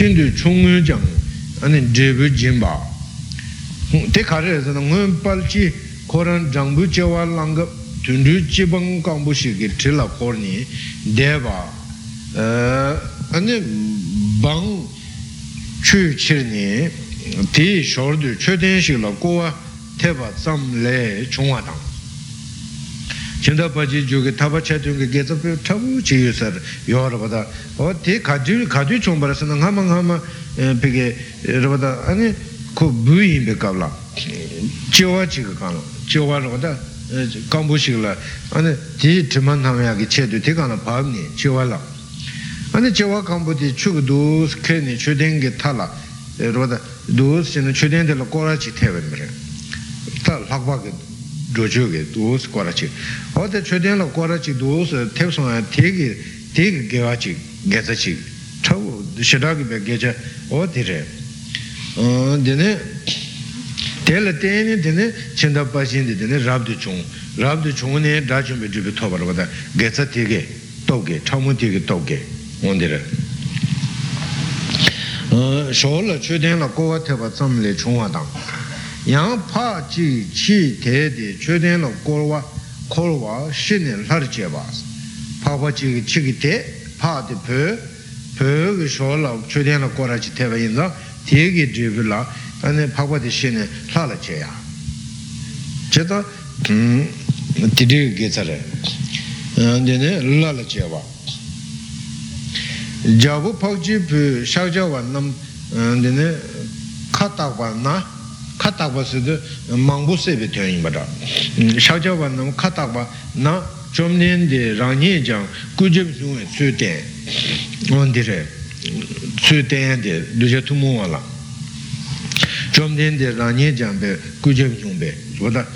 진도 총장 아니 제부 진바 데카레서 능 발치 고란 장부 제와랑가 둔두 지방 강부식이 틀라 고니 데바 아니 방 추치니 디 쇼르드 최된식라 고와 테바 잠레 중화당 진다 빠지 주게 타바 차등게 계속 타부 지유서 여러보다 어디 가지 좀 벌어서는 하면 비게 여러보다 아니 그 부인 백갑라 지와 지가 가는 지와로다 강부식라 아니 지트만 하면이 체도 되가나 밤니 지와라 아니 지와 강부디 추도 스케니 최된게 탈라 여러보다 도스는 최된데로 꼬라치 태버면 탈 학바게 조조게 도스 거라치 어때 최대로 거라치 도스 태우선 되게 개와치 개자치 저 시작이 개자 어디래 되네 텔레테니 되네 진다 빠진데 되네 랍드 총네 다좀 비비 터버거다 개자 되게 떡게 처음 되게 떡게 뭔데래 쇼라 최대로 거한테 받섬래 중화당 양파지 치대대 최대로 골와 신을 하르제바스 파바지 치기대 파데 벼그 쇼라 최대로 골아지 대바인다 되게 드블라 안에 파바디 신을 하르제야 제가 디르게 자래 안데네 라르제바 자부 파지 샤자완남 안데네 카타완나 카타바스도 망부세베 되는거다. 샤자반은 카타바 나 좀년데 라니장 꾸접중에 쓰대. 원디레 쓰대한데 늦어투모라. 좀년데 라니장베 꾸접중베. 보다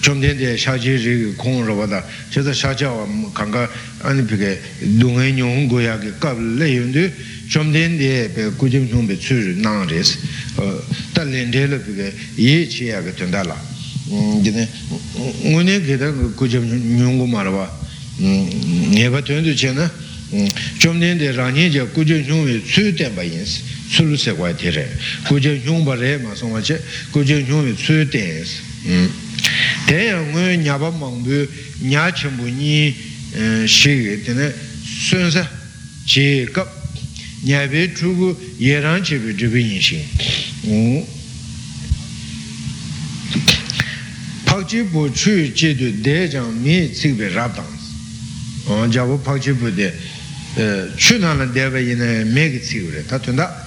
좀년데 샤지리 공으로보다 제가 샤자와 강가 아니 비게 농해용 고약에 갑레인데 좀된데 고점 좀배 추르 나레스 달렌데르 비게 예치야가 된다라 근데 오늘 게다 고점 용고 말아 네가 된도 전에 좀된데 라니제 고점 용에 추대 바인스 술세 과테레 고점 용바레 마송아체 고점 용에 추대스 대양의 냐바망부 냐첨부니 시에드네 순사 제가 냐베 추구 예란체비 드빈신 파지부 추제도 대장미 측베랍당 자부 파지부데 추나는 대베이네 메기치그레 다튼다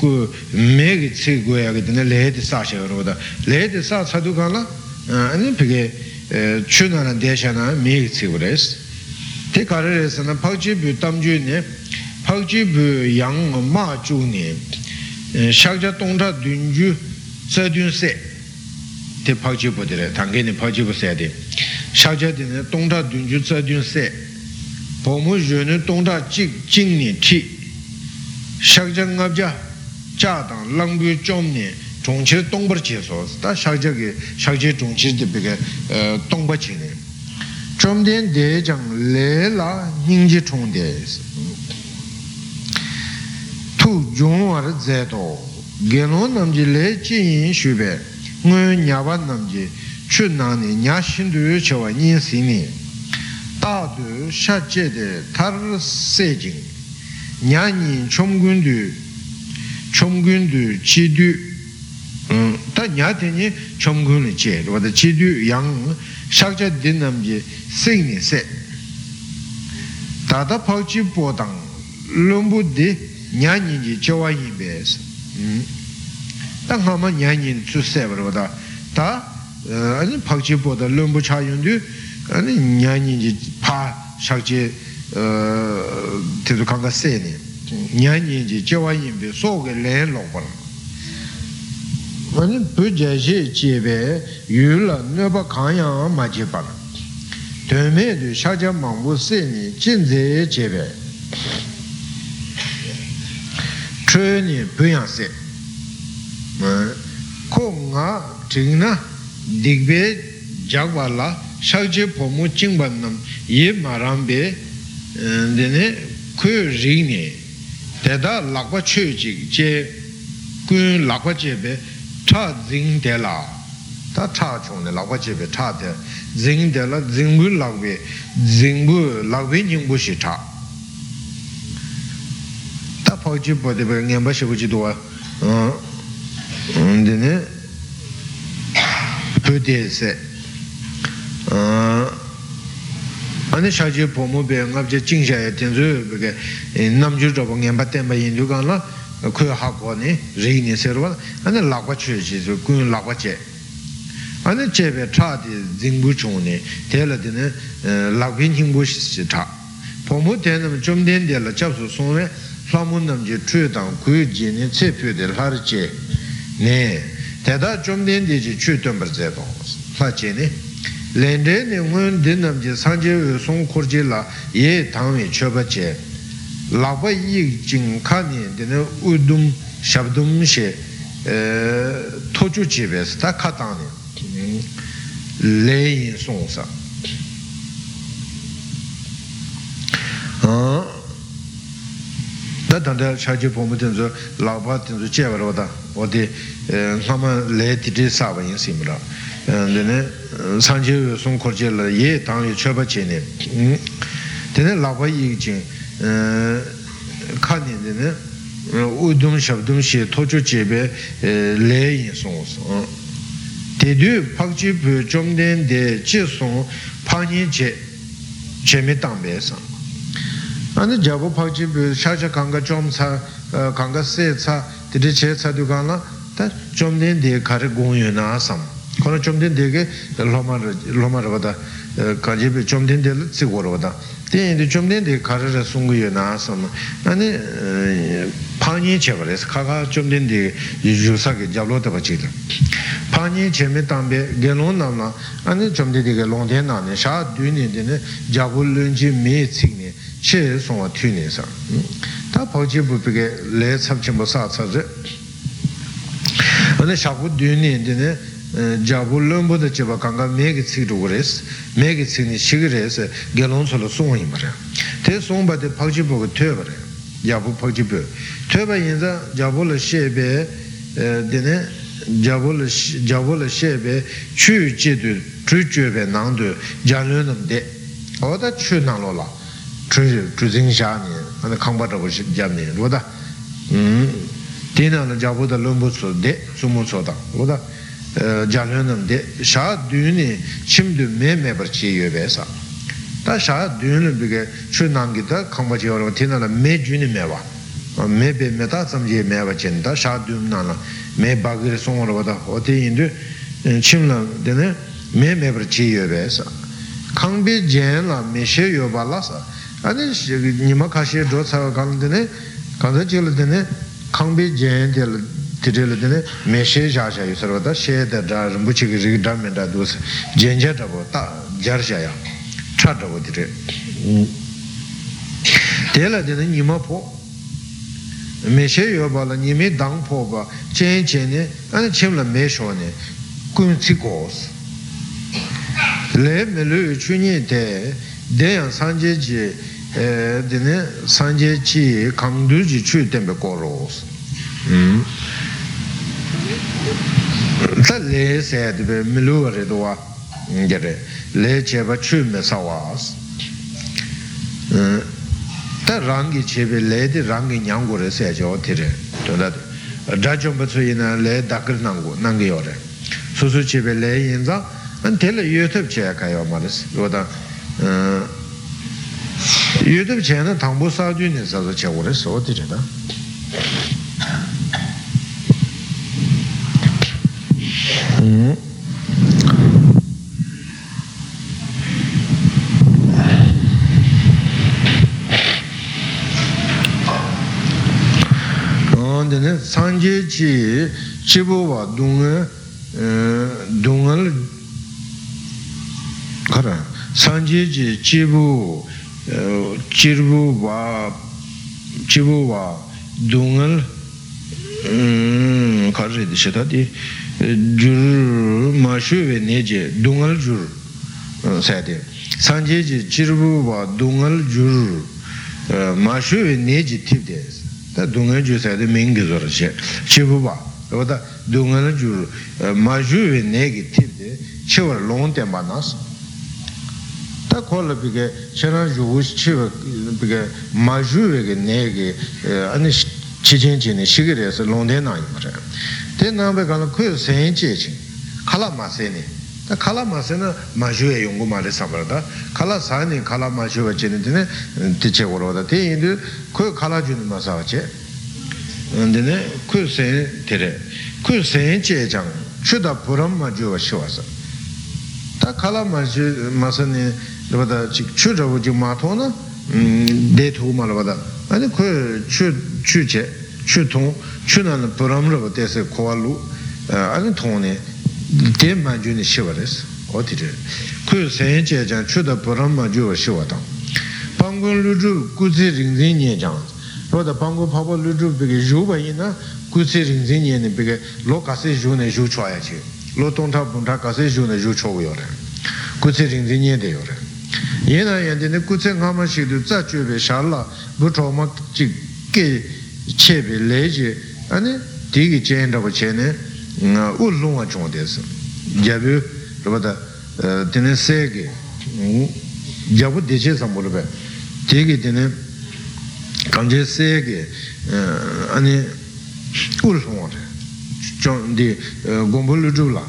그 메기치고야거든 레드 사셔로다 레드 사사두가나 아니 그게 추나는 대샤나 메기치그레스 테카레스는 파지부 담주네 파지부 양 마주니 샤자 동자 둔주 서준세 대 파지부들의 당연히 파지부세야 돼 샤자드는 동자 둔주 서준세 보무주는 동자 직진니티 샤장갑자 자당 랑부 좀니 종체 동버치에서 다 샤자게 샤제 종치들 비게 동버치네 좀된 대장 레라 닝지 총대에서 Jungwar Zeto, Geno Namji Le Jin Shube, Ngun Nyaban Namji, Chunani Nyashindu Chewa Nin Sini, Tadu Shachede Tar Sejing, Nyani Chomgundu Chidu, Ta Nyatini Chomgundu Che, Wada Chidu Yang, Shachede Namji Singni Se, Tata Pauchi Podang, Lumbudi, 냐니지 저와이 베스 땅하면 냐니 주세버보다 다 아니 박지보다 럼부 차윤도 아니 냐니지 파 삭제 대도 강가 세니 냐니지 저와이 베 속에 내놓고 아니 부제지 집에 유라 너바 강야 마지바 되메도 샤자 망부 세니 진제 집에 Chöni Puyangse Konga Tigna Digbe Jagwala Shakje Pomu Chingbanam Ye Marambe Dene Kyo Rigni Teda lakwa chujik je kun lakwa jebe ta zing de la ta ta chung de lakwa jebe ta de zing de la zingu lakwe nyingbu shi ta ta pao jibo de be ngenpa shibu jiduwa dine pude se ane shaji pomo be ngabje jingshaya tenzu beke namju drobo ngenpa tenpa yindu kan la kuya hako ni reini serwa ane lakwa chue shizu kuyun lakwa che ane chebe tra di zingbu chung ni tela dine lakwin hingbu shi tra pomo tenam chom ten de la chapsu songwe lamun namje chue dang kuyu jini tse pyo de lhar che ne teda chom ten de je chue tenpar ze dong la che ne lende ne ngun dinam je sanje song korje la ye tangwe choba che laba yi jing kani dine udum shabdum she toju chebe sta katani le yin song sa da danda shaji pomu tenzo laba tenzo cheba roda odi nama le tiri saba yin simra dine 산지의 송코젤라 예 당의 처바체네 되네 라바이 이제 칸인데네 우둠 샵둠시 토주제베 레인 송소 대두 박지부 좀된데 지송 파니제 제메담베서 아니 자보 박지부 샤샤 강가 좀사 강가세차 드리체차두가나 다 좀된데 가르 공유나삼 그러나 좀 된데게 로마르바다 가지비 좀 된데를 찍어로다. 근데 좀 된데 가르라 송구여 나서는 아니 파니 제벌에서 가가 좀 된데 유사게 잡로다 받지다. 파니 제메 담베 게노나나 아니 좀 된데게 롱데나네 샤 듄인데네 자불런지 메칭네 체 송아 튜네서 다 보지 부비게 레 참치 못 사서지 근데 샤부 듄인데네 자불론 보다 제가 강가 매기 치르고레스 매기 치니 시그레스 갤론솔로 송이 말이야. 대 송바데 박지보고 퇴버래. 야부 박지보. 퇴버 인자 자불 셰베 데네 자불 셰베 추지드 추지베 난도 자르는데 어다 추나로라. 추진샤니 안에 강바라고 잡네. 로다. 디나는 자보다 롬보스데 숨모서다. 로다. 자르는데 샤 듄이 침도 매매버치 예배사 다 샤드는 비게 추난기다 강바지어로 되나라 매준이 매와 매배매다 섬지 매와진다 샤드음나나 매바그레 송어로다 어디인데 침나 되네 매매버치 예배사 강비젠라 메셰요발라사 아니 니마카시 조사 강드네 강자질드네 강비젠들 들으려더니 메시지 하셔요. 서로다 셰다 무치기 담면다 두스 젠제다고 다 자르셔요. 찾다고 들으. 데라데는 니마포 메시지요 발라 니미 당포바 젠제네 아니 쳔라 메쇼네 군치고스 레멜르 추니데 대양 산제지 에드네 산제지 강두지 추템베 고로스 le se de melore doa ngere le cheba chume sawas ta rangi chebe le de rangi nyangore se jo tire to da dajom batsu ina le dakr nangu nangyore susu chebe le yinza an tele youtube che kayo malis roda youtube che na tangbo sa ju ne sa che ore so tire da 산제지 지보와 동을 가라 산제지 지보와 동을 가르치듯이 시다디 줄 마슈에 내제 동을 줄 사야돼 산제지 지보와 동을 줄 마슈에 내제 팁데 다 동네 주사에 맹기서지 치부 봐 그러다 동네 주 마주에 내기 티데 치워 롱데 만나서 다 콜비게 전화 주우스 치워 비게 마주에 내기 아니 지진진의 시기에서 롱데 나이 그래 대나베 가는 그 생제지 칼라마세니 칼라마세는 마주에 용구 말에 삼아다 칼라사니 칼라마주에 지는데 대체 걸어다 대인들 그 칼라주는 마사지 근데네 그세 데레 그세 제장 추다 보람 마주에 쉬어서 다 칼라마주 마선이 보다 즉 추라고 좀 마토나 내 도움을 받아 아니 그 추제 추통 추나는 보람으로 돼서 고알로 아니 통네 ते माजू ने शिवरेस ओतिरे कुल सेंचे जान छुदा परम माजू शिवता पंगो लुजु कुजे रिंगजे ने जान रोदा पंगो पाबो लुजु बिगे जुबाइना कुजे रिंगजे ने बिगे लोकासे जुने जु छाया छे लोतोंटा बुंटा कासे जुने जु छोयोरे कुजे रिंगजे ने देयोरे येना यंदे ने कुजे गामा शिदु जाचुबे शाला बुठोमा चिके छेबे लेजे अने दिगी जेंडा बचेने ulunga chondesa jabu robata tenesege jabu deje samurbe tege tene kanjesege ani ulunga chondi gombolu dula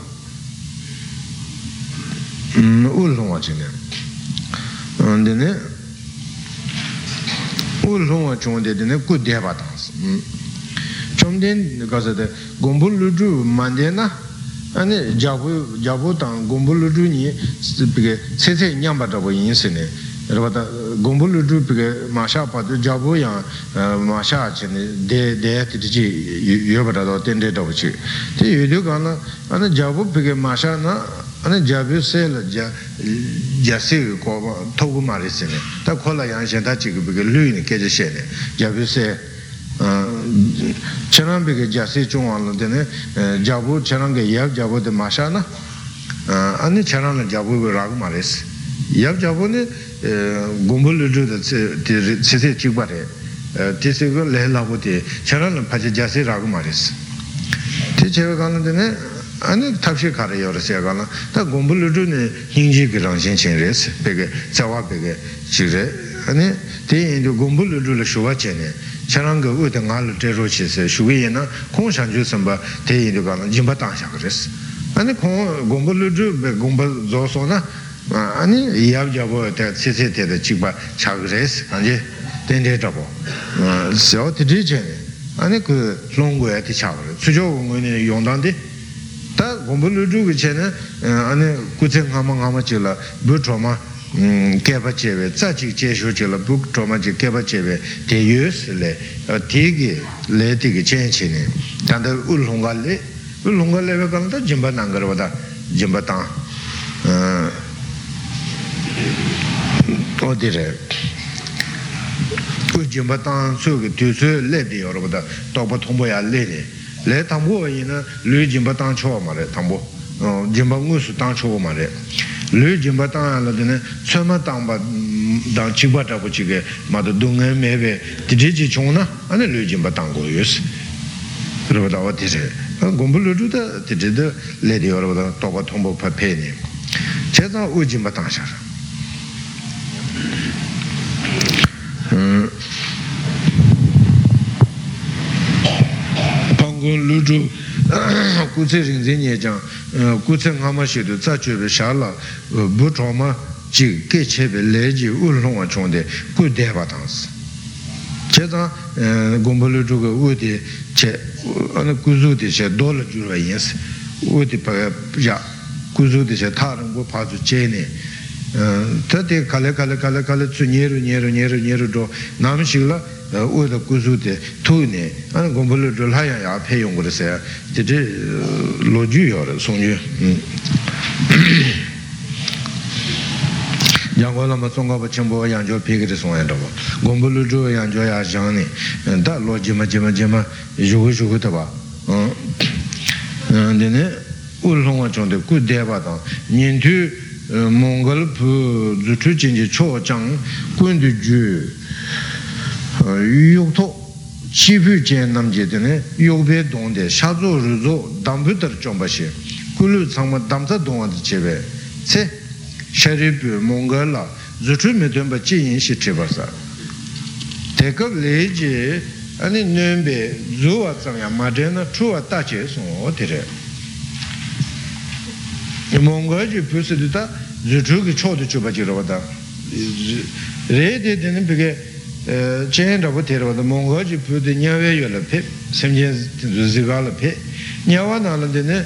ulunga chene andene ulunga chonde tene kudeba dans chomden gaza de gombuludu mandena ani jabu jabu tang gombuludu ni bige sese nyamba da boyin sene robata gombuludu bige masha pa jabu ya masha chene de de tiji yobara do tende do chi te yudu kana ani jabu bige masha na ani jabu sel ja jase ko togu mari sene ta khola yan shenta chi bige lui ni keje sene jabu se Cherambik Jasi Chungwan Dene Jabu Cherang Yab Jabu de Mashana Anni Cherana Jabu Ragmaris Yab Jabu Gumbulu Sisi Chibare Tisigo Lehlabuti Cheran Pajasi Ragmaris Tichegan Dene Anni Tapshi Karayor Segana Ta Gumbulu Hinji Gilang Chinres Big Sawa Big Chire Anni Ti Gumbulu Shuachene Charanga Udangal Terochis, Shuina, Conshan Jusamba, Te Dugan, Jimbatan Shakris. Anni Gombuludu, Gumbal Zosona, Anni Yavjavo, Sisi, the Chiba Chagres, and then the double. So the region, Anni Longo at the Chagre, Sujo Yondandi, that Gombuludu, which Anni Kutin Hamangamachilla, Butroma. Keba chebe, tsachi chesho chela, buk toma che keba chebe, te yus le tegi chenchi ne, tanda ulhunga lewe kanta jimba nangar wada, jimba tang. Odire, u jimba tang suki tusu le di yor wada, togba tombo ya le ne, le tambo ina lu jimba tang chowa ma re, tambo, jimba ngusu tang chowa ma re. Lui jimba tangala dine, tsoma tangba dang chigba tabu chige, mada dunga mewe, tijiji chungna, ane lui jimba tango yus. Rupata wa tise, gombu ludu da tijida ledi yorubata toba tombo pa peni. Che zang u jimba tangshara. Pangu ludu, kutsi rinzi nye jang, kutsi ngama shidu tsachubi shala bu choma chi kechebi leji ulunga chonde ku deba tansi che zang gombolu chuga uti che kuzu di che dola jurwa yinsi uti paga ya kuzu di che tarangu pazu che ne tati kale tsu nyeru do nam shigla uda kuzu de tu ne an gombolu de la ya pe yongre se de lo ju yor song ju yangola ma song ba chimbo yang jo pe ge song ya do gombolu jo yang jo ya jang ne da lo ji ma ji ma ji ma ju ta ba de ne ul long chong de ku de ba da nyin tu mongol pu zu chu jin ji cho jang kun de ju yukto Chibu Jen Nam Jedine, Yobe Donde, Shazo Ruzo, Dambuter Chombashi, Kulu Sama Damta Donde Chebe, Se Sharibu Mongala, Zutu Medumba Chin Shitribasa. Take up Leji, and in Numbe, Zua Sanga Madena, True Attaches on Otire. Mongaji Pusidita, Zutuki Chodi Chubajiroda. Re didn't begin. Chen Rabotero, the Mongoji put the Nyaway Yolape, Semjan Zivalape, Nyawana Landene,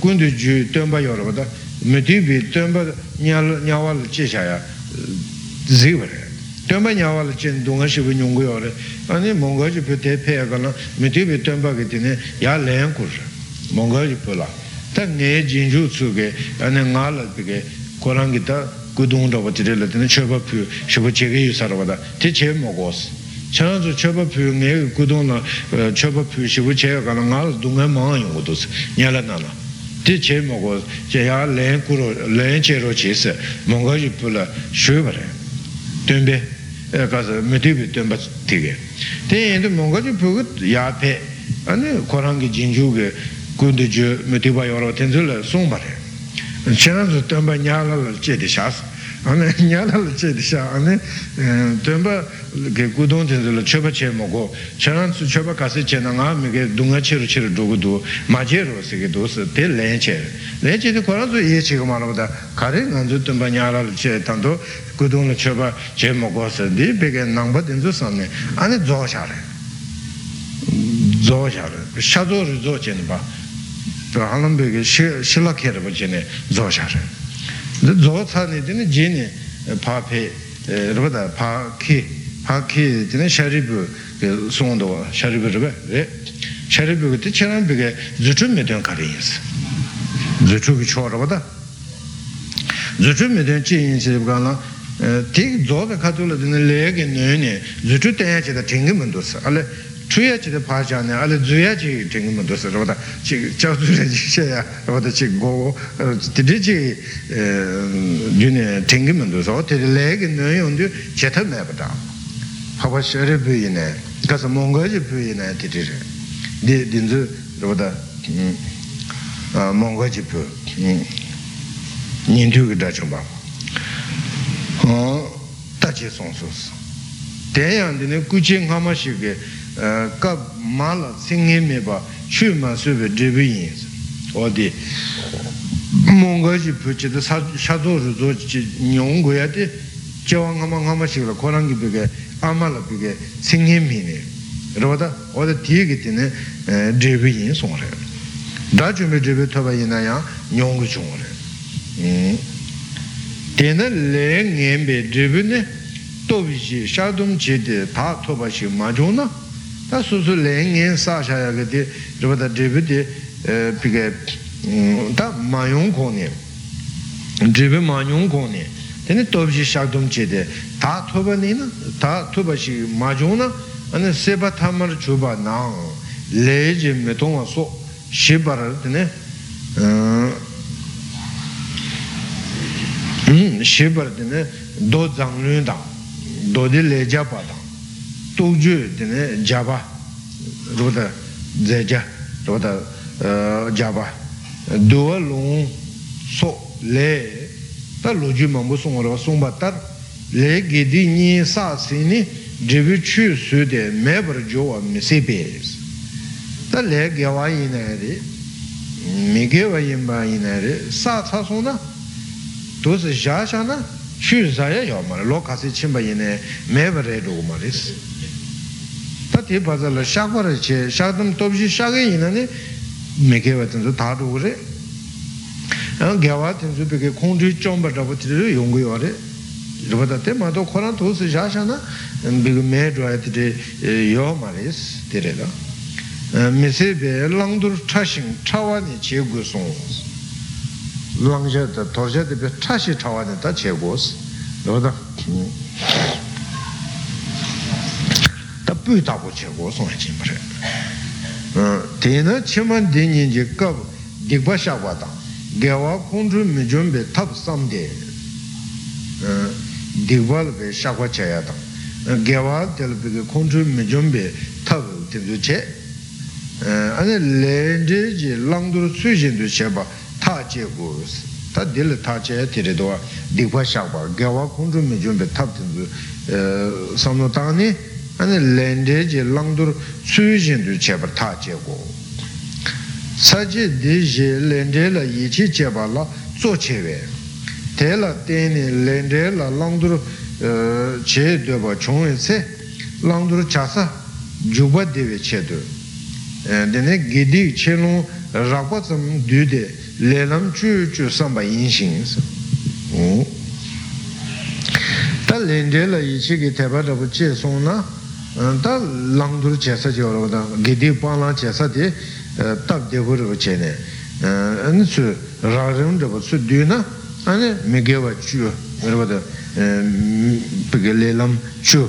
Kunduju, Tumba Yorobata, Mutibi, Tumba Nyawal Cheshire, Zivere, Tumba Nyawal Chen Dungashi Vinungore, and the Mongoji put a pagana, Mutibi Tumba Getine, Yale Ankusha, Mongoji Pula, Tane Jinjutsuke, and then Nala Pike, Korangita. Gudunda Vatirilla, then Chobapu, Shobachegi Saravada, Tiche Mogos. Chance of Chobapu, Guduna, Chobapu, Shibuche, Galangal, Dunga Mangutus, Nyalanana. Tiche Mogos, Jaya Lenkuro, Lenchero Chesa, Mongajipula, Shubare, Tumbe, Metibi Tumba Tigre. They end the Mongajipu, Yape, and Korangi Jinjuge, Gunduju, Metiba Yoro Tenzula, Sumbare. C'erano tamba nyala la cedisha, ane nyala la cedisha, ane tamba che gudon della ceba cemogo, c'erano su ceba case cenanga, mi dunga cero cero dogudu, ma cero se che dos te lencer. Lencer di coraggio e cegomano da care, nanzu tamba nyala la cetando, gudon la ceba cemogo se di perché namba denzo sanne, ane zoshare. Zoshare, shador zocenba. Halambe Shilla Kerabajene, Zoshare. The Zotani didn't genie, Pape, Roda, Paki, didn't Sharibu, Sondo, Sharibu, teacher and began the two million carriers. The two which are over there. The 2 million chains of Ghana take Zoda Catula in the leg and Nune, the 2 days at the Tingamundus. Suyaci de pajane, alle zuyaci tengono dosa roda, ciao zuyaci, roda ci go, tidici dune tengono dosa, o tidileg noi ondu cetam nebda. Hava shere buine, casa mongoji buine tidici, di dinzu roda mongoji bu, nindu gida chumba, oh taci sonsos, teyan dune kucing hamashige. Kab mala singing me ba, shoe my super divinies, or the Mongoji put the shadow Nyongoyati, Jawangamashila, Korangi Bigger, Amala Bigger, singing me, Roda, or the Tigit in a divinies on her. Daju me Jibitava Yanaya, Nyonguchon. Dinner laying in be driven, Tovishi, Shadum Chid, Patobashi, Majona. Susu Leng Sasha Rivada Dibidi Piget Mayon Kony Drive Mayon Kony. Then it Tobji Shakdom Chide Tatobanina Tatubashi Majuna and Sebatamar Chuba now Lej Metoma so Shibaratine Shibaratine Dozang Lunda Dodi Lejapata. Toju dine java roda zeja roda java do long so le ta loju mambo songora sombatar le gedi ni sa sini devichu su de mebre joa mesebes ta le gawa inare migeva yimba inare sa sa sona to se ja sana chu zaya yomar lokasi chimba ine mebre do maris tate bazala shagwara che shadam tobji shagayi nani mekeva tenzu tadu gore gyawa tenzu peke kondri chomba rabu tiru yungu yore rupate mato koran tosu shashana begu me dwaya tiri yo maris tiri la mesebe langdur trashing chawani che gu songs langja da torja de pe trashi chawani da che gos rupata Put up which was on him. Tina Chiman Dinin Jacob, Dibashawata, Gawa Kundru Mijumbe Top Someday, Devalve Shawachayata, Gawa Delbig Kundru Mijumbe Top tibdu che ane lende je langduru tsujindu che ba ta che gurus ta dil ta che tire do dikwa shaba gawa kunju me jumbe tap tindu samno tani ane lende je langduru tsujindu che ba ta che go saje de je lende la yichi che ba la zo che we te la teni lende la langduru che de ba chong se langduru chasa juba deve chedu dene gedi chenu rapatsam dude lelam chu chu samba yinshin ta lende la yichi ki teba rabu che sona ta langduru chesa che orada gedi pala chesa de tab devu rabu chene ane su rarim rabu su duna ane megeva chu rabu pige lelam chu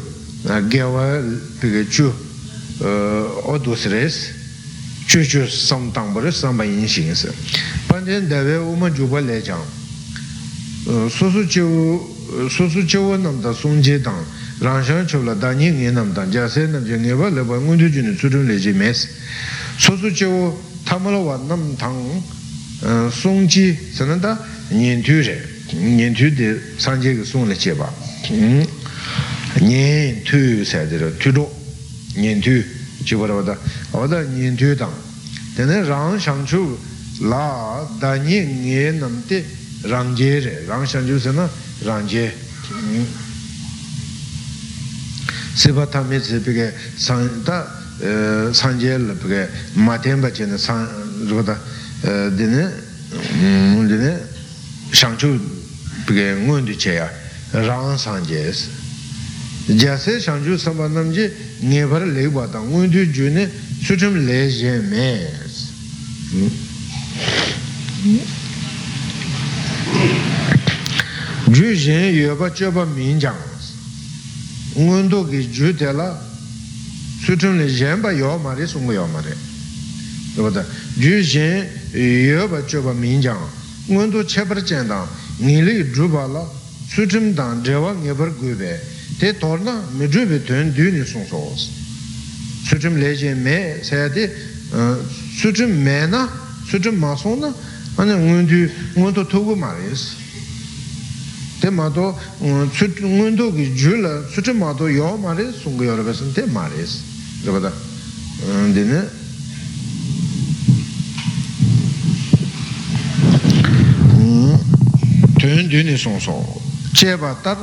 gyawa pigachu odusres chuchu samtambur samba yinshins panden dave uma juba lejang susu chewo namda sunje dang rangshan chewla dani ngi namda jase namje ngeba leba ngundu junu tsurum leji mes susu chewo tamala wa namtang sungji sananda nyentu re nyentu de sanje ge sungle cheba niente sadero tudo niente ci vorrà da niente da tene rang shangchu la da niente namte rangje rang shangchu sena rangje sebata me sebige santa sanjel pege matemba chen san roda dene dene shangchu pege ngonde cheya rang sanje जैसे शंजू संबंधम जी नेवर ले बाता उन जो जूने सुचम ले जेमें जो जें योगा चोबा मिंजांग उन दो की जो तेरा सुचम ले जें बा यो मारे सुंग यो मारे तो बता जो जें योगा चोबा मिंजांग उन दो छेपर चेंडा नीले जो बाला सुचम दान जेवा नेवर गुबे te torna me jube tön düğünü sunsoğuz. Sütüm lece me seyade sütüm mena sütüm masona hani ngündü ngündü togu marayız. Te mato ngündü ki jüla sütüm mato yağı marayız sungu yorubasın te marayız. Rabada dine tön düğünü sunsoğuz. Çebatar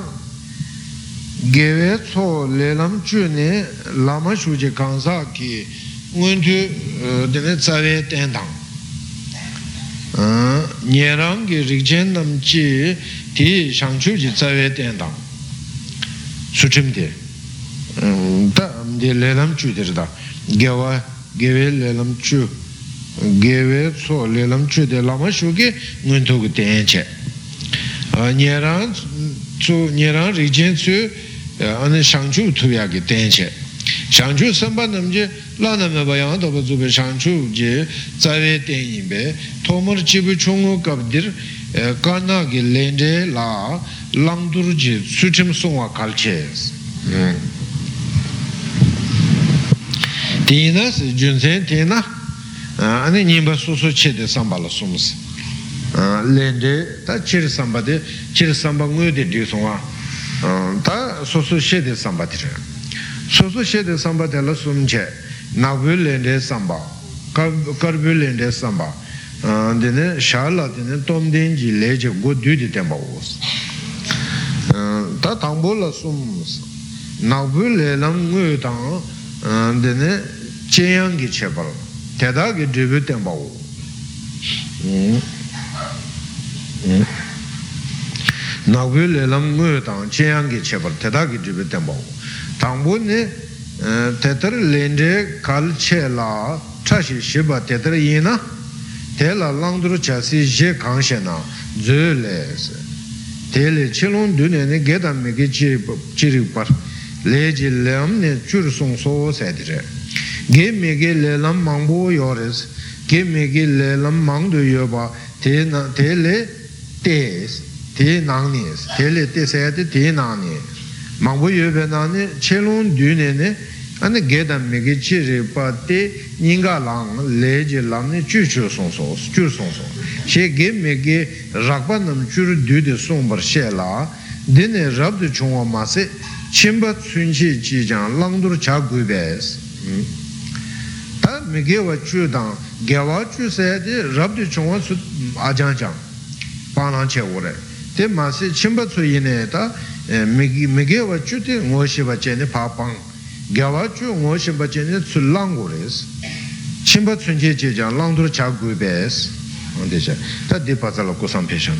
geve so lelam chune lama shuje kansa ki undu dene tsare tendang nyerang ge rigjen nam chi ti shangchu ji tsare tendang suchim de ta de lelam chu de da geva geve lelam chu geve so lelam chu de lama shuge undu ge tenche nyerang so nyerang rigjen su ane shangchu tuyagi tenche shangchu samba namje lana me bayang doba zube shangchu je zawe tenyin be tomar chibu chungu kabdir kana ki lende la langdur je suchim sungwa kalche tena se junsen tena ane nyingba susu che de samba la sumus lende ta chir samba de chir samba nguyo de diyo sungwa ta sosu shede samba tira sosu shede samba tela sumche nagbu lende samba karbu lende samba dine shala dine tomdenji leje go dudi tenpa uus ta tangbo la sumus nagbu lelam nguyo tang dine cheyangi chepal teda ki dribu tenpa uus nagwe lelam nguyo tang cheyangi chebar tedagi dribe tenbawo tangbo ne tetar lende kal che la chashi shiba tetar yena tela langduru chasi je kangshe na zyo le se tele chilon dune ne gedam mege chirikpar leji leam ne chur sung so sedire ge mege lelam mangbo yores ge mege lelam mangdo yoba tele tes te nangni tele te sayate te nangni mangbo yöbe nangni chelon dune ne and get a megachiri party, Ninga Lang, Lady Lamni, Chuchu Sonsos, Chuson. She gave me Rakbanam Churu do the somber shella, then a rub the Chunga Masse, Chimba Sunchi Chijan, Langdur Chagubes. That Megawa Chudan, Gavachu said, rub the Chunga Ajanjan, Pananche water. Te Masse Chimba Suineta, Megawa Chuti, Moshibachene Papang. Gyavachu Moshe Bachene Sulangures, Chimba Sunjeja, Langdur Chagubes, and this Dipazalocosan patient.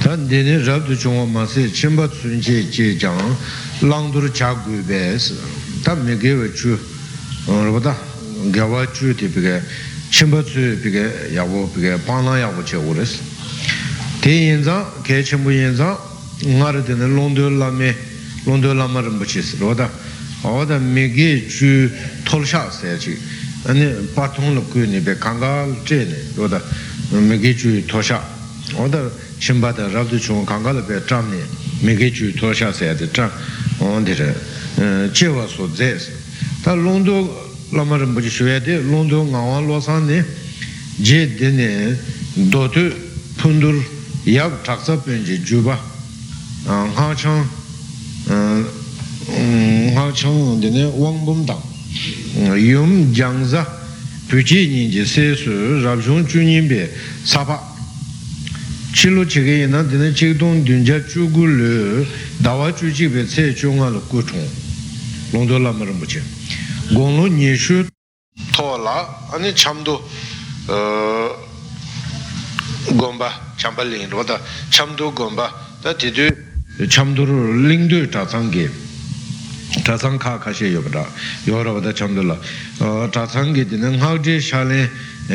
Tandini Rab to Chumase, Chimba Sunjeja, Langdur Chagubes, Tamigavachu. Roda gavachu tipica chimbatsu pica yavo pica pana yavo cheures teinza kechimbu yenza ngaradene londolamar mbuchis roda oda mege chu tolsha sechi ani paton lokuni be kangal tene roda mege chu tosha oda chimbata rabdu chu kangal be tramne mege chu tosha seyade tram ondire chewa so zes London Lamar Bushwede, London Losane, J Dene, Dotu, Pundur, Yab Taxap and Juba, Hachang Dene, Wang Bumda, Yum Jangza, Puchin, Jesu, Rabjun Junimbe, Sapa, Chilo Chigena, Dene Chigdon, Dunja Chugulu, Dawachu Jibet, Chungal Kutung, London Lamar Buchin. Gonu Nishu Tola and Chamdo Gomba Chambalin, Roda Chamdo Gomba, that you do Chamduru Lingdu Tatangi Tatanka Kashi Yobra, Yorova Chamdula, Tatangi, and how did Shale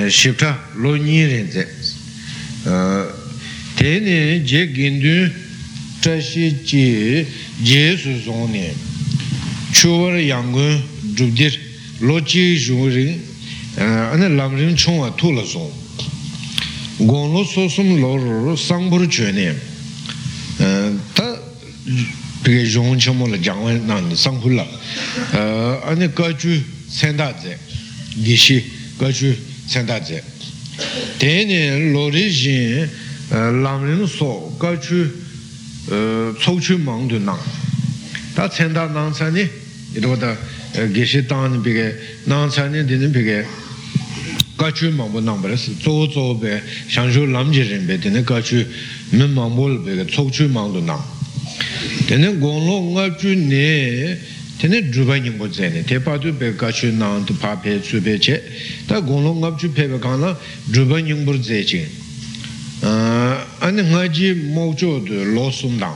Shipta Lonirin? Tene Jegindu Tashi Jesus on him. Chuva Yangu. Jubdir loci juri ane lamrin chunga tula zon gonlo sosum lor sangbur chune ta pige jong chamo la jangwe nan sanghula ane gachu sendaze gishi gachu sendaze tene loriji lamrin so gachu sochu mangdu nan ta senda nan sani idoda Geshitan Big Nan Sanin didn't begin Gachu Mambo numbers, Zozo Be, Shanju Lamjin Be, then Gachu Mimamul Be, Sochu Manduna. Then Gonlong Gachu Ne, then Juvani Mozene, Tepadu Be Gachu Nan to Pape Subeche, that Gonlong up to Pevacana, Juvani Burzechi. And Haji Mojo de Losunda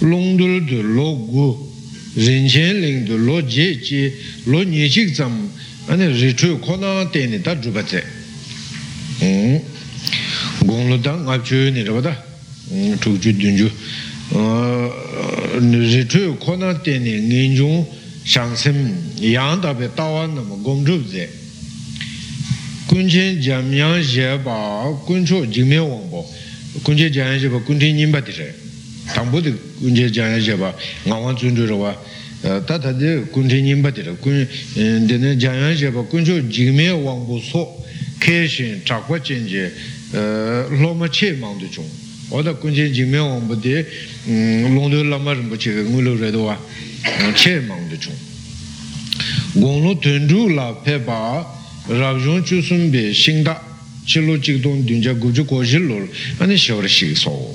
Longdul de Logu. Rinchen ling de lo je chi lo ni chi zam ane ritu kona teni da jubatse gonglo dang a chu ni ro da tu ju dun ju ritu kona teni ngin ju shang sem yang da be tawan na mo gom ju ze kunchen jam yang je ba kuncho jime wang bo kunchen jam je ba kunchen nim ba de tambo de kunje jana jeba ngawan chundro wa ta ta de kunje nimba de kun de ne jana jeba kunjo jigme wangbo so keshin takwa chenje loma che mangdu chung oda kunje jigme wangbo de longdo lamar mbuche ngulo redo wa che mangdu chung gonlo tendru la peba rabjon chusun be shingda chilo chigdon dunja guju kojillo ani shawra shi so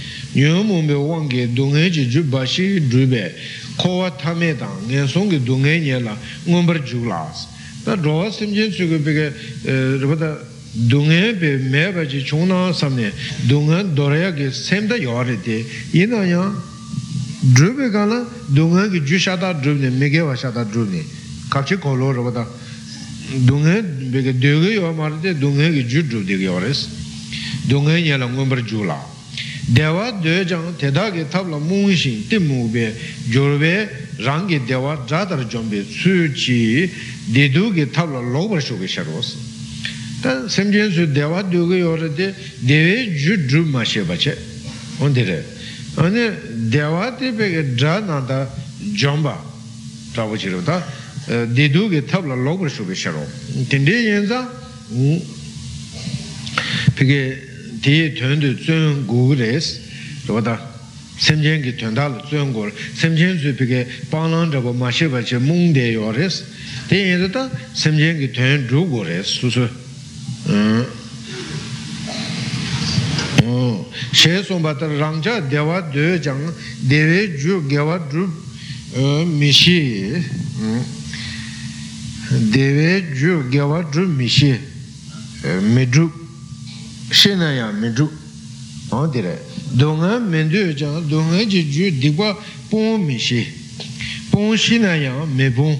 Nyumumbe wange dungeji jubashi drube, Kowa Tamedang, Nesong Dungenya, Number Julas, 다 로아 심진수가 비게 로다 동해 배 매바지 총나 삼네 동은 도래하게 샘다 요르데 이나야 드베가나 동하게 주샤다 드네 메게와샤다 드네 같이 걸어 로다 동해 비게 되게 요 말데 동해게 주드 되게 요레스 동해냐라 몸버 줄라 대화 되장 대다게 탑라 몽신 뜸무베 조르베 랑게 대화 자더 좀비 수치 데두게 탑라 로버쇼게 샤로스 다 샘진수 대화 되게 요르데 대외 주드 마셰바체 온데레 아니 대화 때베게 자나다 좀바 타버지로다 데두게 탑라 로버쇼게 샤로 텐데 연자 그게 디 던도 좀 고레스 로다 샘쟁기 던달 좀 고레 샘쟁수 비게 방랑자고 마셔버지 몽데 요레스 데에다 샘쟁기 던 고레스 수수 어 셰송바타 랑자 대화 되장 대외 주 개와 주 미시 대외 주 개와 주 미시 메주 Shenaya Mindru, Andire, Donga Mendu, Donga Jiju, Digua, Pon Mishi, Pon Shenaya Mebon,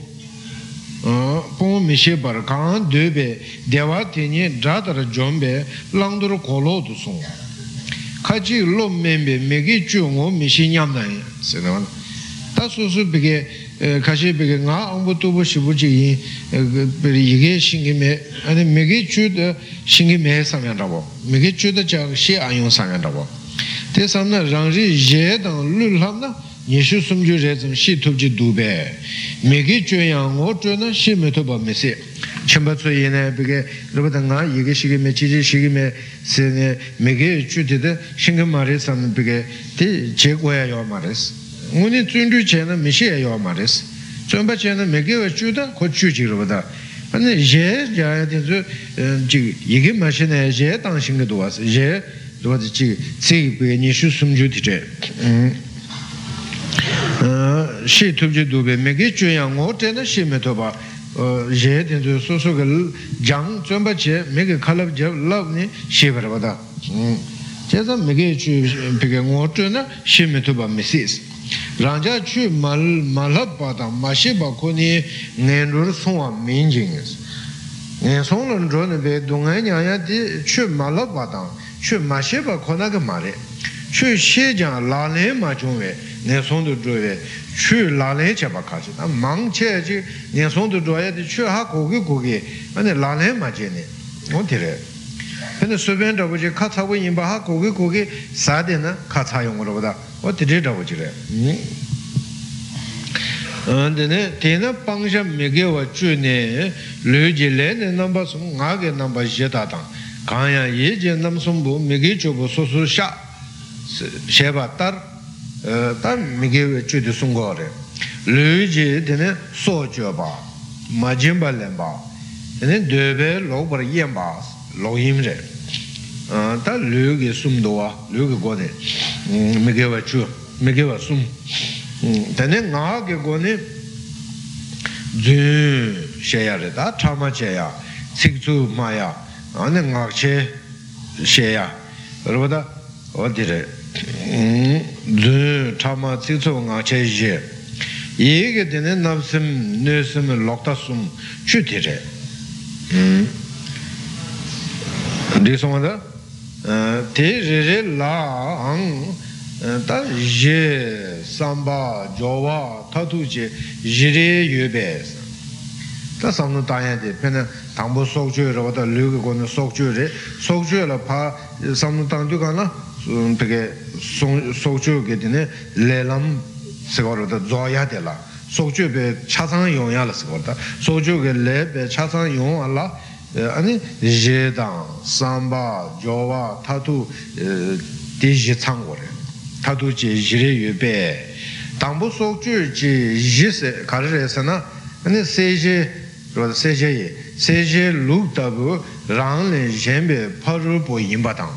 Pon Mishi Barkan, Debe, Deva Tene, Jadar Jombe, Landro Kolo to Son. Kaji Lo Membe, Megi Chungo, Mishi Yamnaya, Senavan. Tasusu Bege, Kashi Bege, Nga Umbutubu Shibuji, Berige Shingime, and Megi Chud. Shingi me sangyandabo, megi chuda chang shi ayong sangyandabo. Te samna rangri ye dang lul hamna, nishu sumju rezim shi tubji dube. Megi chuyang o chuyna shi metuba mesi. Chimbatsu yene bige rupata nga yege shige me chiji shige me sene megi chudide shingi mare samna bige te che goya yo mares. Nguni tsundru chena mishi yo mares. Tsumba chena megi wa chuda ko chuji rupata. 근데 이제 자야든지 지 이게 마시네 이제 당신도 와서 이제 도와지 지 베니슈 숨주티제 시 톱제 도베 메게 주양 오테나 시메토바 이제 된저 소소글 장 좀바체 메게 칼럽 러브니 시버바다 제가 메게 주 베게 오테나 시메토바 메시스 Rāñjā chū mālhāp pātā māshī bākho nī ngān rūr sōngā mīn jīngas. Ngān sōng lōn rō nī bē dōngā ñāyā tī chū mālhāp pātā, chū māshī bākho nā kā mārē. Chū shē jāng lālē mā chōng wē, ngān sōng tū rō wē, chū lālē chā bā kā chī. Māng chē chī ngān sōng tū rō yā tī chū hā kōgī kōgī, nē lālē mā chē nē, ngō tī rē. 근데 수변도 보지 카타고 임바하 고기 사데나 카타용으로보다 어디래라고 지래 근데네 대나 방샤 메게와 주네 르질레네 넘버스 나게 넘버 제다다 가야 예제 넘숨부 메게 줘보 소소샤 셰바터 담 메게 주디 송거레 르질데네 소줘바 마진발렘바 근데 드베 로버 예바 로힘제 다 르게 숨도와 르게 고네 메게와 추 메게와 숨 다네 나게 고네 제 셰야레다 타마제야 식주 마야 아네 나체 셰야 여러분다 어디래 제 타마 식주 나체 제 이게 되는 남심 뇌심 록다 숨 추티레 디송하다 테제제 라앙 다제 삼바 조와 타투제 지레 유베스 다 삼노 다야데 페나 담보 속주여보다 르고는 속주여 속주여라 파 삼노 당주가나 되게 속주게 되네 레람 세거로다 조야데라 속주베 차상 용야라 세거다 속주게 레베 차상 용 알라 아니 제당 삼바 조와 타투 디지 창고래 타투 제지레 예배 담보 속주 지지세 가르에서나 아니 세제 룩다부 랑레 젬베 파르 보임바당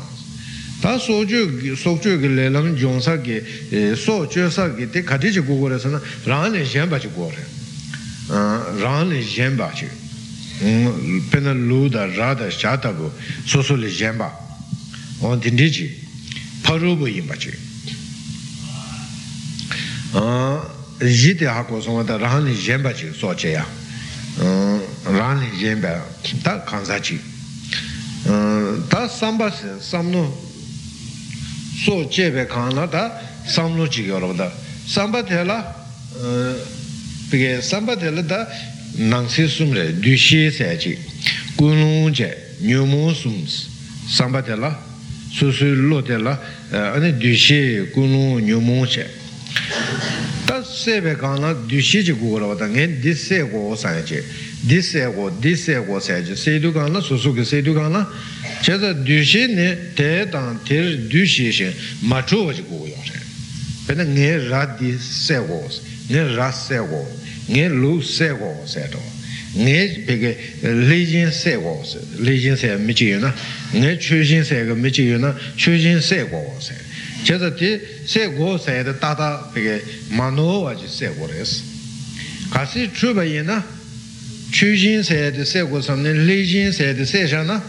다 속주게 레람 용사게 소주사게 데 가지지 고거에서나 랑레 젬바지 고래 랑레 젬바지 Penaluda Rada Shatago, Sosoli Jemba, on Tindiji, Parubu Yimbachi. Jiti Hako Somata Rani Jembachi, Sochea, Rani Jemba, Ta Kansachi, Ta Samba Samno Sochebe Kanata, Samno Chigoroda, Samba Tela, Pigay Samba Tela da. Nancy Sumre, Dushi Saji, Gununje, Numo Sums, Sambatella, Susu Lotella, and Dushi, Gunu, Numonche. That Sebekana, Dushi Guru, this Sego Sanji, this Sego Saji, Sedugana, Susuke Sedugana, Chesa Dushi, Ted and Ter Dushi, Macho Guru. Penang Radi Segos, Ne Ras Sego. Ne lu sego seto, ne perché legin sego, legin se miciona, ne chujin sego miciona, chujin sego se. Cioè ti sego se da tata perché mano oggi sego res. Casi chubayena, chujin se da sego samne legin se da sejana,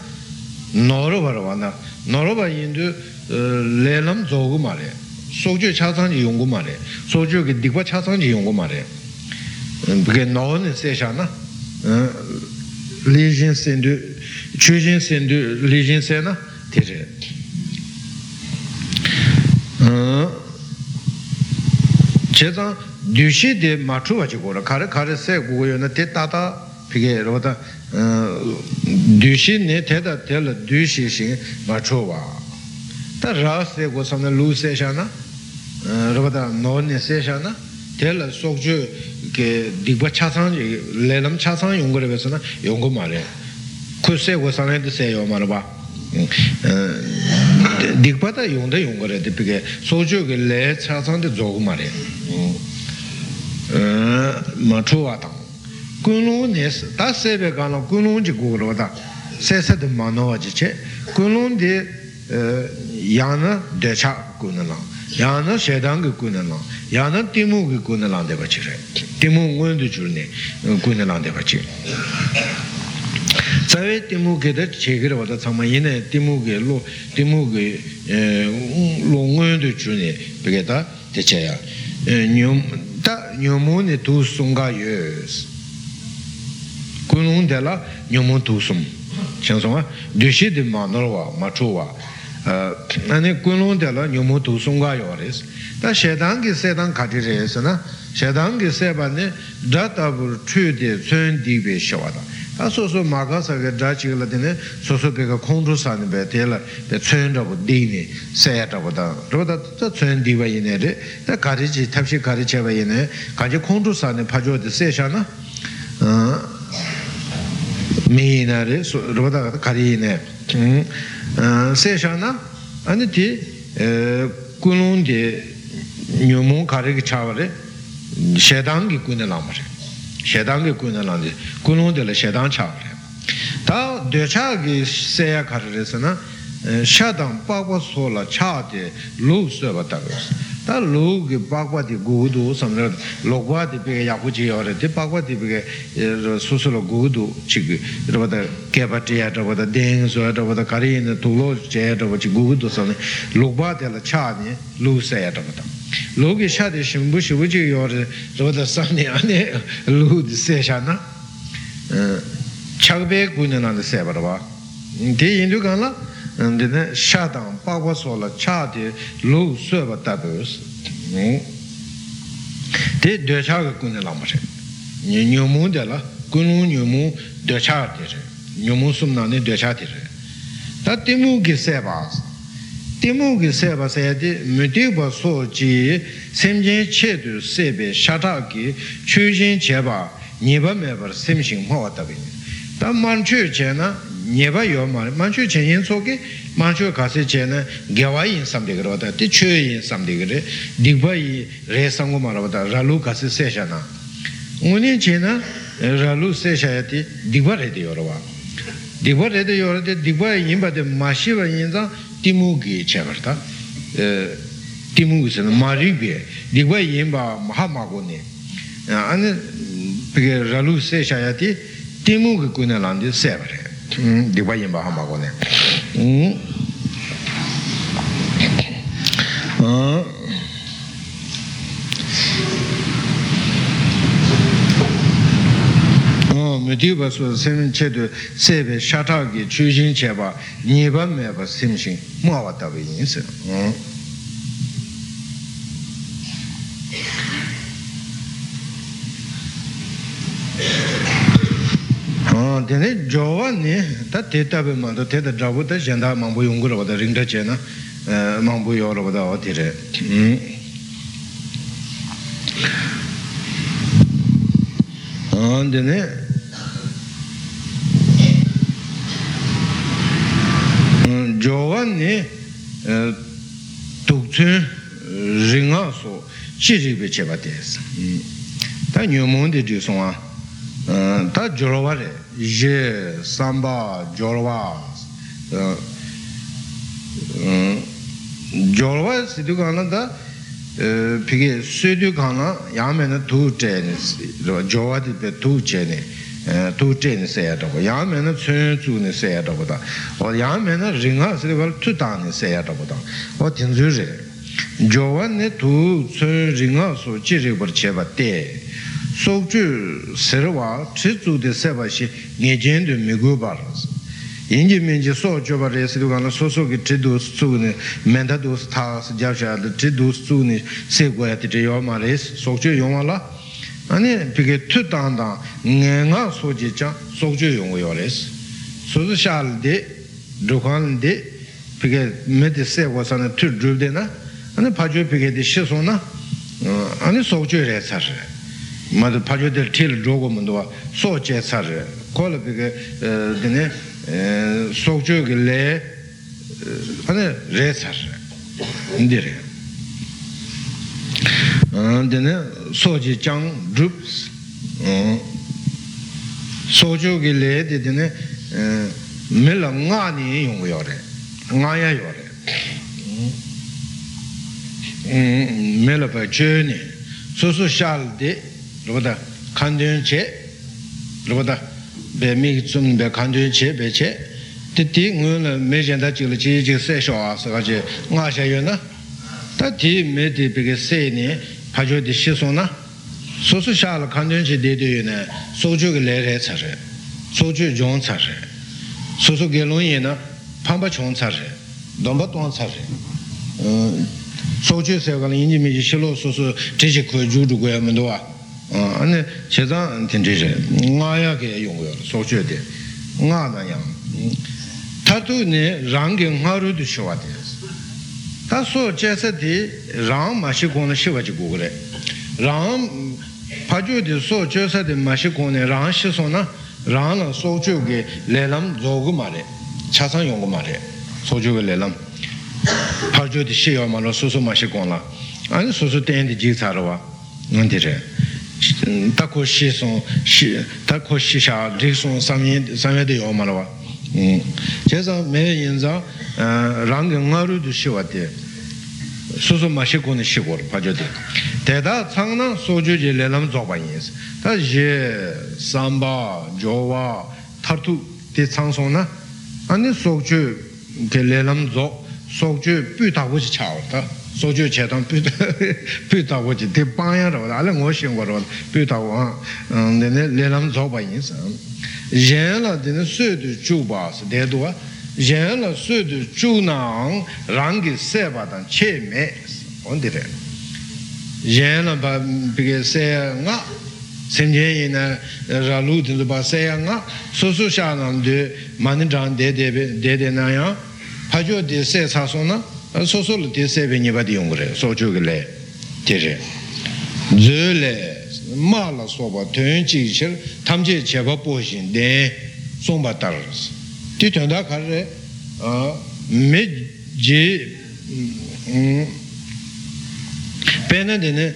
noro barwana, noro bayindu lelam zogu mare, soju chasan yungu mare, soju che dikwa chasan yungu mare. Perché non si sa, legge sendu, ciugin sendu, legge sena, tire. C'è da, dici di machuva ci vuole, care care se guiona te tata, perché roda, dici ne te da te la dici si machuva. Ta rasse guosana lu se sana, roda non se sana, te la soggiù. Che dico chasan le lam chasan yongore vesana yongo mare kusse gosane de seyo marba dikpata yonde yongore de pige sojo ge le chasan de jogu mare machuwa ta kunun nes ta sebe gano kunun ji goro da sesa de mano ji che kunun de yana de cha kunana yana shedang kunala yana timu kunala de bachire timu ngundu chulne kunala de bachire save timu ge de cheger wada samayine timu ge lo ngundu chulne begeta techeya nyum ta nyumune tu sunga yes kunun de la nyumun tu sum chansoma deshi de manorwa machuwa ane kunun de la nyumu tu sunga yores ta shedan gi sedan khatire sana shedan gi seba ne data bur chu de chen di be shawada aso so maga sa ge da chigla dine so so be khondru san be tela de chen da di ne se ta boda roda ta chen di be ne de ta gari ji tapshi gari che be ne gaji khondru san ne phajo de se sha na me na re roda gari ne 세샤나 아니티 군운데 뇽몽 가르기 차와레 셰당기 군나마레 셰당기 군나란데 군운데레 셰당 차와레 다 되차기 세야 가르레스나 샤당 빠고솔라 차데 루스바타고 다 루기 빠고디 고도 삼레 로과디 베 야고지요레 데 빠고디 베 소소로 고도 치기 이러다 개바티야다보다 댕소야다보다 카리네 돌로 제야다보지 고도 삼레 로바데라 차니 루세야다보다 로기 샤데 심부시 우지요레 로다 삼니 아니 루디 세샤나 차베 군나나 세바라바 데 인도간라 근데 샤당 빠고솔라 차디 루 서바다버스 데 되차가 군나마세 뇽뇽문데라 군뇽뇽 되차디세 뇽뇽숨나네 되차디세 다티무기 세바스 티무기 세바세야디 므디바소지 셈제 체드 세베 샤다기 추진 제바 니바메버 셈싱 모아다비 다 만추제나 Nyeba yo mare, manchu chen yin soke, manchu kasi chen gyawa yin samdegara wata, ti chu yin samdegara, dikpa yi re sangu mara wata, ralu kasi sesha na. Nguni chen na ralu sesha ya ti dikpa re de yorwa. Dikpa re de yorwa de dikpa yinpa de mashiva yin zang timu ki che karta, timu ki sena maribye, dikpa yinpa maha mago ne. Ani ralu sesha ya ti Timu che ne landi sempre, di qua in Bahama con mi dico che se c'è sebe shatagi, ciusin ceba, niba meba simsin, muovata vinse. Tene Giovanni, da te da bemando, te da Giavuta, Genda, Mambu Unguro, da Rinda Cena, Mambu Yoro, da Otire. Andene Giovanni, Tukce, Ringaso, Ciribe Cevates. Tagno Mondi di Soa, da Giovare. Je samba jorwa jorwa sidu kana da pige sidu kana yamena tu tennis jorwa de tu tennis ya da yamena chunju ne se ya da da o yamena ringa sidu wal tu tan se ya da da o tinju je jorwa ne tu ringa so chi re bar che ba te Sogju serva, Chizu di Sebashi, Nigendu Migubaras. Ingi Mingi Sogju Baresidugana, Sosoki Chidus Suni, Mentadus Tas, Jasha, Chidus Suni, Seguati Yomaris, Sogju Yomala, Ani Piggy Tutanda, Nena Sojicha, Sogju Yomaris. Sosal di, Dukan di, Piggy Medise was on a two Drudena, and a Paju Piggy di Shizona, and a Sogju Resar. Ma the Pajo del Til Drogomundua, so Chesare, Cola Piga, Dene, Sogju Le, Resar, Dire. Dene, Soji Chang, Droops, Sogju Le, Dene, Milangani, Yore, Naya Yore, Melapa Journey, Sosu Shaldi. Roda Kandun Che, Roda Bemi Zum Be Kandun Che, Beche, Titi, Megenda Chilici, Sesho, Sagaje, Nashayona, Tati, Medi Bigaseni, Pajo di Shisona, Sosu Shal Kandun Che di Una, Soju Lere Sare, Soju John Sare, Sosu Gelunina, Pamba Chon Sare, Dombaton Sare, Soju Segan Inimi Shilo, Sosu Tijiku Judu Guermandoa. Anne Cesar Tintige, Naya Yungo, Societe, Nada Yang Tatune, Rangin Haru di Shuates. Tasso Chesati, Ram Mashikone Shivajigure, Ram Paju di So Chesati Mashikone, Ran Shisona, Rana Sochuge, Lelam, Zogumare, Chasan Yungumare, Sojuge Lelam, Paju di Shiomalo Susu Mashikona, and Susu Tendi Gisarova, Nantire. Tako Shison, Tako Shisha, Rison Samedi Omalawa. Cesar Meyinza, Rangangaru di Shivate, Susu Mashikon Shivor, Pajodi. Teda Sangna, Soju Lelam Zobanis, Taje, Samba, Jova, Tartu, De Sansona, and Soju, Lelam Zog, Soju, Putawish Chowta. Soju Chetan Puta Waji, the Bayan or Alan Ocean World, Putawan, and then Lelam Zobains. Jela didn't suit the Jubas, Dedua, Jela suit the Junang, Rangi Sebat and Che Mess on the day. Jela Bigasea, Senje in a Ralut in the Basea, Sosu Shanan de Manidan de Denaya, Pajo de Sasona. So solo ti serve niente di ungre, so giugale, dire. Zule, mala soba, tunci, tamje cheva poshin, de somba tars. Ti tenda carre, me je pena dene,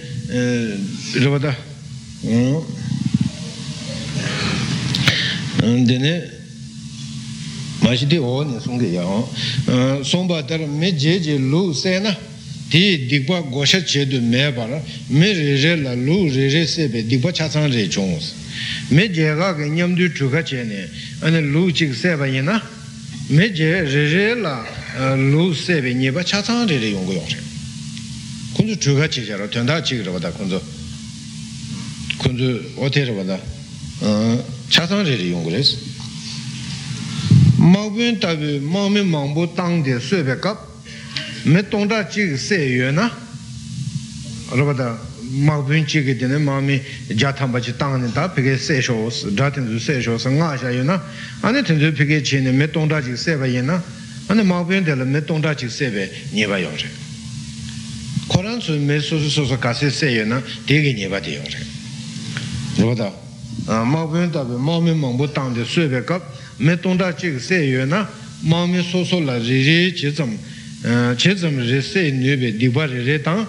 roda, dene. Ma ci devo, nessun che io. Somba terra, me jeje, lu, sena, di dikwa gosha chedu mebara me re la lu re sebe dikwa chasang re chongs me jega ke nyamdu chuka chene ane lu chik seba yena me je re la lu sebe nyeba chasang re yongo yongse kunzu chuka chejaro tenda chigro da kunzu otero da chasang re yongo res mawen tabe mame mambo tang de sebe kap metonda chig seyena robada mabun chig de ne mami jathamba chi tang da pege se shows datin du se shows nga sha yena ane tendu pege chine metonda chig seba yena ane mabun de metonda chig sebe niba yore koran su mesu su kase seyena dege niba de yore robada mabun da mami mambu tang de sebe kap metonda chig seyena mami soso la riri chizam chezam rese nube diwa re tang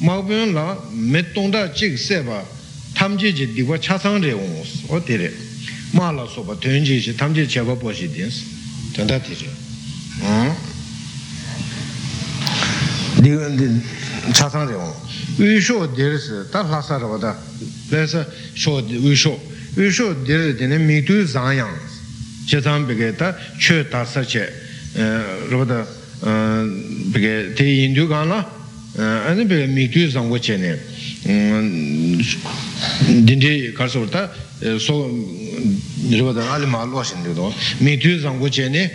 mabun la metonda chig seba tamje je diwa chasang re ons o tere ma la soba tenje je tamje cheba boshi dins tanda tere diwan chasang re ons u sho derse ta lasa roda lesa sho u sho derse dene mitu zayang chezam begeta che tarsa che roda perché te indu gana ane be mitu zango chene dindi karsorta so riba ali malo sinde do mitu zango chene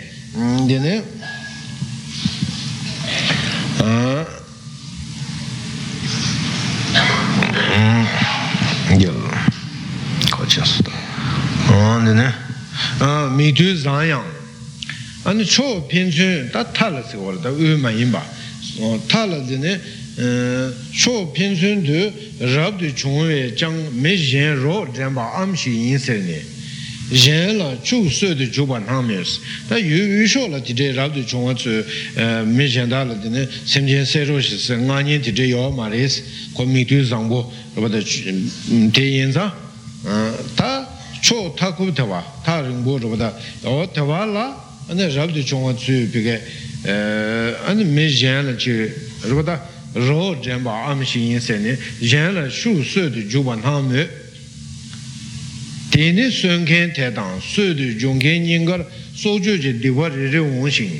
dene yo kochasta dene mitu zanyang ane ciò penso da tale si guarda uman imba tale dene ciò penso di rabdu chungwe jang me jen ro jamba amshi insene jen la ciu su di juba namis da yu sho la ti de rabdu chungwa zu me jen dala dene sem jen se ro shi se nga nyen ti de yo ma res ko mi tu zango rabda te yenza ta ciò ta kub tewa ta ringbo rabda o tewa la ane rabdi chongwa tsuyu pige ane me jen la chi rupata ro jenpa amshi yin sene jen la shu su du juba namu teni sunken tetang su du jungken nyingar soju je diwa riri wong shing